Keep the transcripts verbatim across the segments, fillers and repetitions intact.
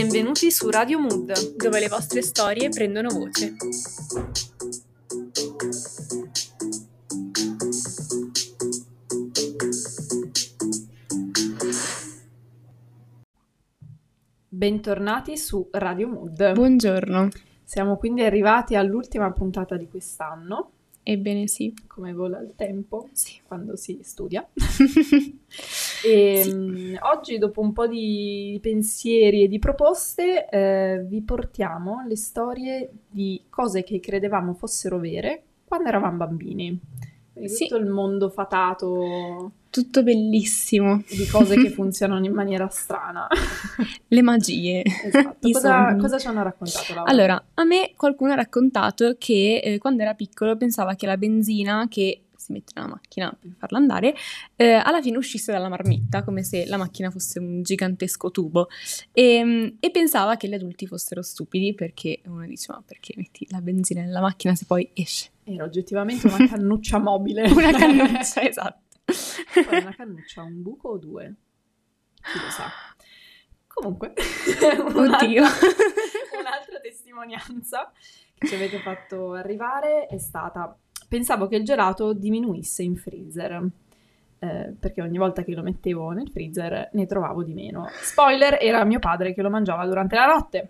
Benvenuti su Radio Mood, dove le vostre storie prendono voce. Bentornati su Radio Mood. Buongiorno. Siamo quindi arrivati all'ultima puntata di quest'anno. Ebbene sì. Come vola il tempo, sì, quando si studia. E sì. mh, oggi, dopo un po' di pensieri e di proposte, eh, vi portiamo le storie di cose che credevamo fossero vere quando eravamo bambini. Quindi sì. Tutto il mondo fatato... Tutto bellissimo. Di cose che funzionano in maniera strana. Le magie. Esatto. Cosa, cosa ci hanno raccontato, Laura? Allora, a me qualcuno ha raccontato che eh, quando era piccolo pensava che la benzina che si mette nella macchina per farla andare, eh, alla fine uscisse dalla marmitta, come se la macchina fosse un gigantesco tubo, e, e pensava che gli adulti fossero stupidi, perché uno dice, ma perché metti la benzina nella macchina se poi esce? Era oggettivamente una cannuccia mobile. Una cannuccia, esatto. Poi una cannuccia, un buco o due? Chi lo sa. Comunque, un'altra, un'altra testimonianza che ci avete fatto arrivare è stata: pensavo che il gelato diminuisse in freezer, eh, perché ogni volta che lo mettevo nel freezer ne trovavo di meno. Spoiler, era mio padre che lo mangiava durante la notte.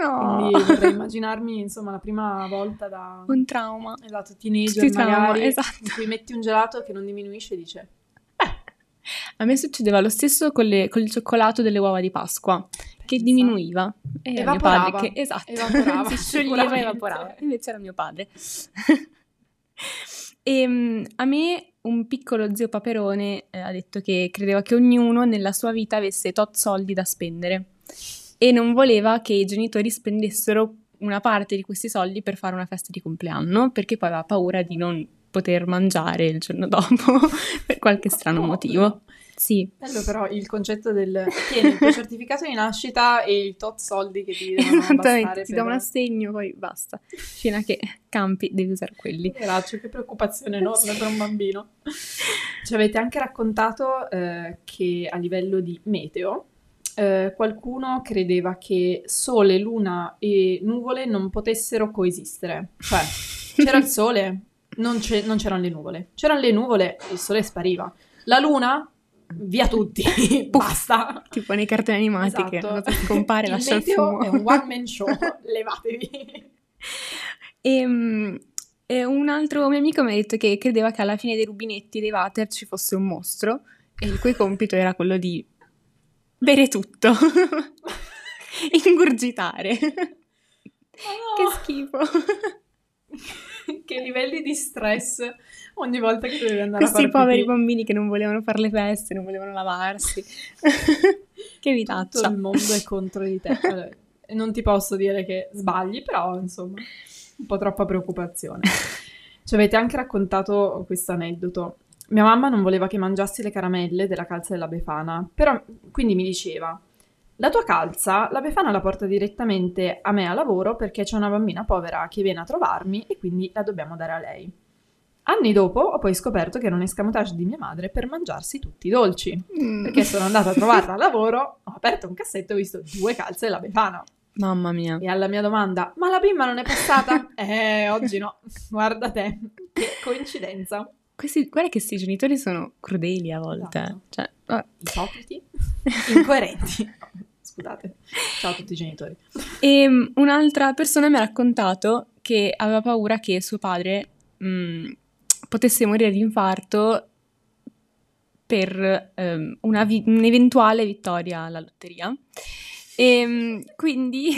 No. Quindi potrei immaginarmi, insomma, la prima volta da... Un trauma. Esatto, teenager Tutti magari, trauma, esatto. In cui metti un gelato che non diminuisce e dice... Beh. A me succedeva lo stesso con, le, con il cioccolato delle uova di Pasqua. Che diminuiva. E era mio padre che... Esatto. Evaporava. Si scioglieva e evaporava. Invece era mio padre. E um, a me un piccolo zio Paperone eh, ha detto che credeva che ognuno nella sua vita avesse tot soldi da spendere e non voleva che i genitori spendessero una parte di questi soldi per fare una festa di compleanno, perché poi aveva paura di non poter mangiare il giorno dopo per qualche strano motivo. Sì. Bello però il concetto del tieni il tuo certificato di nascita e il tot soldi che ti devono bastare. Ti dà un assegno, poi basta. Fino a che campi, devi usare quelli. Veraccio, che preoccupazione enorme per un bambino. Ci avete anche raccontato eh, che a livello di meteo eh, qualcuno credeva che sole, luna e nuvole non potessero coesistere. Cioè, c'era il sole, non, c'è, non c'erano le nuvole. C'erano le nuvole, il sole spariva. La luna... Via tutti, basta. Tipo nei cartoni animati, esatto. Che compare la sciarpa. Il meteo è un one man show, levatevi. E, e un altro mio amico mi ha detto che credeva che alla fine dei rubinetti dei water ci fosse un mostro e il cui compito era quello di bere tutto, ingurgitare. Oh no. Che schifo. Che livelli di stress ogni volta che dovevi andare Questi a fare poveri pipì. Bambini che non volevano fare le feste, non volevano lavarsi. Che vitaccia. Tutto il mondo è contro di te. Allora, non ti posso dire che sbagli, però insomma, un po' troppa preoccupazione. Ci avete anche raccontato questo aneddoto. Mia mamma non voleva che mangiassi le caramelle della calza della Befana, però quindi mi diceva: la tua calza, la Befana la porta direttamente a me a lavoro perché c'è una bambina povera che viene a trovarmi e quindi la dobbiamo dare a lei. Anni dopo ho poi scoperto che era un escamotage di mia madre per mangiarsi tutti i dolci. Mm. Perché sono andata a trovarla a lavoro, ho aperto un cassetto e ho visto due calze della Befana. Mamma mia. E alla mia domanda, ma la bimba non è passata? eh, oggi no. Guarda te, che coincidenza. Questi, guarda che questi genitori sono crudeli a volte. Esatto. Cioè, oh. Ipocriti, incoerenti. Scusate, ciao a tutti i genitori. E um, un'altra persona mi ha raccontato che aveva paura che suo padre mh, potesse morire di infarto per um, una vi- un'eventuale vittoria alla lotteria. E um, quindi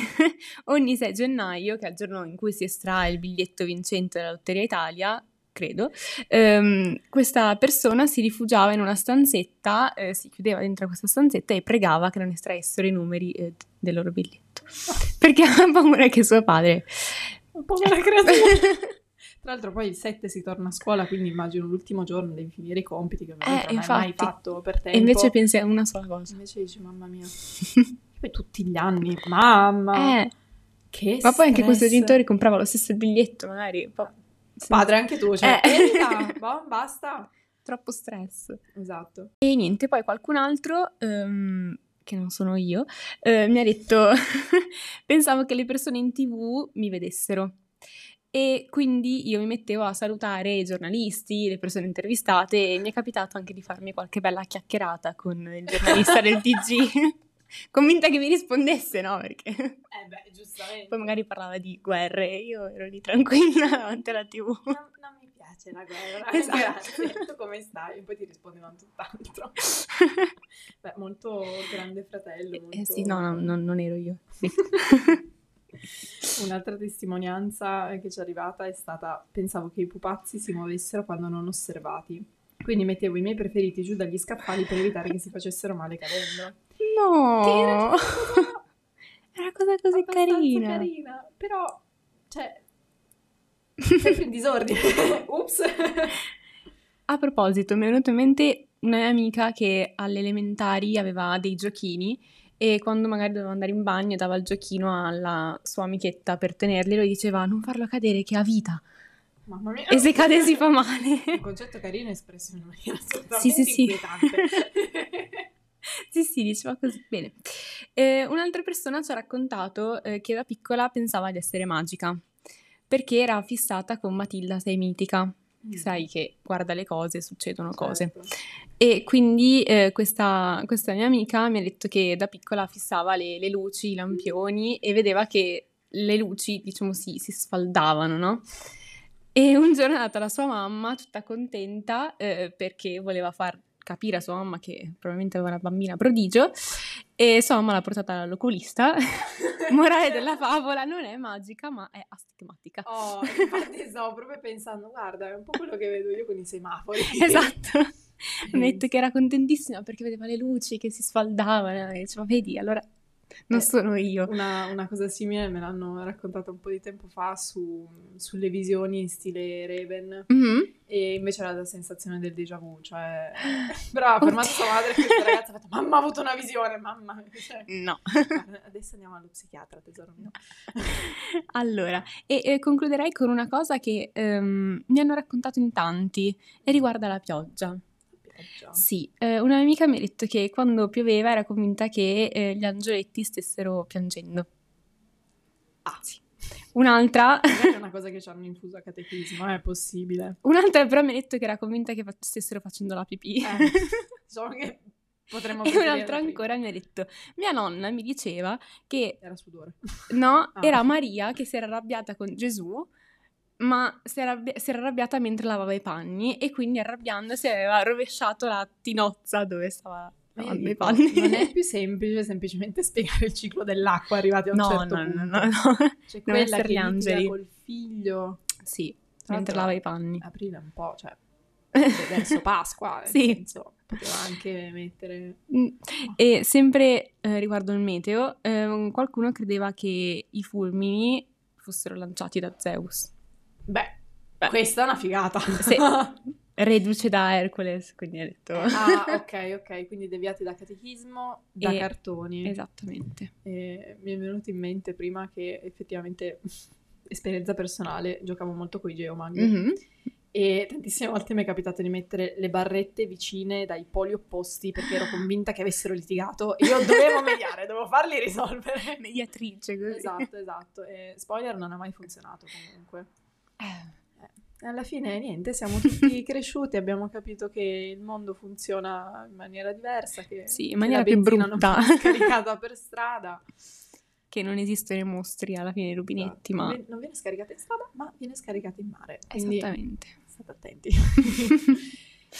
ogni sei gennaio, che è il giorno in cui si estrae il biglietto vincente della Lotteria Italia, credo, ehm, questa persona si rifugiava in una stanzetta, eh, si chiudeva dentro questa stanzetta e pregava che non estraessero i numeri eh, del loro biglietto, perché aveva paura che suo padre... Povera creatura! Tra l'altro poi il sette si torna a scuola, quindi immagino l'ultimo giorno devi finire i compiti che non eh, hai mai fatto per tempo. E invece pensi a una sola cosa. Invece dici, mamma mia, poi tutti gli anni, mamma! Eh, che Ma stress. Poi anche questo genitore comprava lo stesso biglietto, magari... Po- Padre, anche tu, cioè, eh. verità, boh, basta. Troppo stress. Esatto. E niente, poi qualcun altro um, che non sono io, eh, mi ha detto pensavo che le persone in TV mi vedessero, e quindi io mi mettevo a salutare i giornalisti, le persone intervistate, e mi è capitato anche di farmi qualche bella chiacchierata con il giornalista del T G convinta che mi rispondesse, no? Perché eh beh, giustamente. Poi magari parlava di guerre e io ero lì tranquilla davanti alla TV. Non, non mi piace la guerra, esatto. Grazie, tu come stai? E poi ti rispondevano tutt'altro. Beh, molto grande fratello. Molto... Eh sì, no, no, no, non ero io. Sì. Un'altra testimonianza che ci è arrivata è stata: pensavo che i pupazzi si muovessero quando non osservati. Quindi mettevo i miei preferiti giù dagli scaffali per evitare che si facessero male cadendo. No! Che era una cosa, era una cosa così carina. carina. Però, cioè, sempre in disordine. Ups! A proposito, mi è venuta in mente una mia amica che alle elementari aveva dei giochini, e quando magari doveva andare in bagno dava il giochino alla sua amichetta per tenerli, e diceva: non farlo cadere che ha vita. Mamma mia. E se cade si fa male. Un concetto carino espresso in maniera assolutamente sì, sì, inquietante. Sì, sì, diceva così. Bene. Eh, un'altra persona ci ha raccontato eh, che da piccola pensava di essere magica, perché era fissata con Matilda, sei mitica. Mm. Sai che guarda le cose, succedono certo. cose. E quindi eh, questa, questa mia amica mi ha detto che da piccola fissava le, le luci, i lampioni, mm. e vedeva che le luci, diciamo, si, si sfaldavano, no? E un giorno è andata la sua mamma tutta contenta eh, perché voleva far capire a sua mamma che probabilmente aveva una bambina prodigio, e sua mamma l'ha portata all'oculista. Morale della favola: non è magica ma è astigmatica. Oh, infatti stavo proprio pensando, guarda, è un po' quello che vedo io con i semafori. Esatto. Mi ha detto che era contentissima perché vedeva le luci che si sfaldavano, e diceva: vedi, allora non eh, sono io. Una, una cosa simile me l'hanno raccontata un po' di tempo fa su, sulle visioni in stile Raven, mm-hmm. e invece era la sensazione del déjà vu, cioè brava, ha fermato sua madre, e questa ragazza ha fatto: mamma, ho avuto una visione, mamma, cioè, no. Adesso andiamo allo psichiatra, tesoro mio. Allora, e, e concluderei con una cosa che um, mi hanno raccontato in tanti, e riguarda la pioggia. Sì, eh, una mia amica mi ha detto che quando pioveva era convinta che eh, gli angioletti stessero piangendo. Ah, sì. Un'altra... Non è una cosa che ci hanno infuso a catechismo, è possibile. Un'altra però mi ha detto che era convinta che stessero facendo la pipì. Eh, diciamo che potremmo... E un'altra ancora mi ha detto: mia nonna mi diceva che... Era sudore. No, ah. era Maria che si era arrabbiata con Gesù, ma si era, arrabbi- si era arrabbiata mentre lavava i panni, e quindi arrabbiandosi aveva rovesciato la tinozza dove stava lavando i panni. Non è più semplice semplicemente spiegare il ciclo dell'acqua arrivati a un no, certo no, punto. No, no, no. Cioè non quella che litiga col figlio. Sì, tra mentre lava i panni. Aprire un po', cioè, verso Pasqua. Sì. Senso, poteva anche mettere... E sempre eh, riguardo il meteo, eh, qualcuno credeva che i fulmini fossero lanciati da Zeus. Beh, Beh, questa è una figata. Sì, reduce da Hercules, quindi ha detto... Ah, ok, ok, quindi deviati da catechismo, da e... cartoni. Esattamente. E mi è venuto in mente prima che effettivamente, esperienza personale, giocavo molto con i Geomang, mm-hmm. e tantissime volte mi è capitato di mettere le barrette vicine dai poli opposti perché ero convinta che avessero litigato, e io dovevo mediare, dovevo farli risolvere. Mediatrice, così. Esatto, esatto. E spoiler, non ha mai funzionato comunque. Alla fine niente, siamo tutti cresciuti, abbiamo capito che il mondo funziona in maniera diversa, che sì, in maniera più brutta, non viene scaricata per strada, che non esistono i mostri alla fine dei rubinetti, esatto. ma non viene scaricata in strada ma viene scaricata in mare, quindi esattamente, state attenti.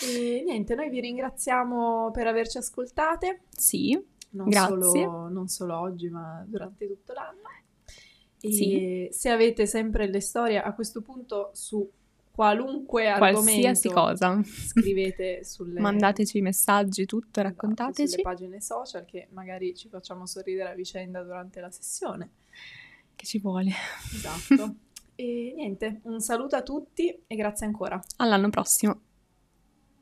E niente, noi vi ringraziamo per averci ascoltate, sì, non grazie solo, non solo oggi ma durante tutto l'anno. E sì. Se avete sempre le storie a questo punto su qualunque qualsiasi argomento, cosa, scrivete sulle... mandateci messaggi, tutto, raccontateci. Sulle pagine social, che magari ci facciamo sorridere a vicenda durante la sessione. Che ci vuole. Esatto. E niente, un saluto a tutti e grazie ancora. All'anno prossimo.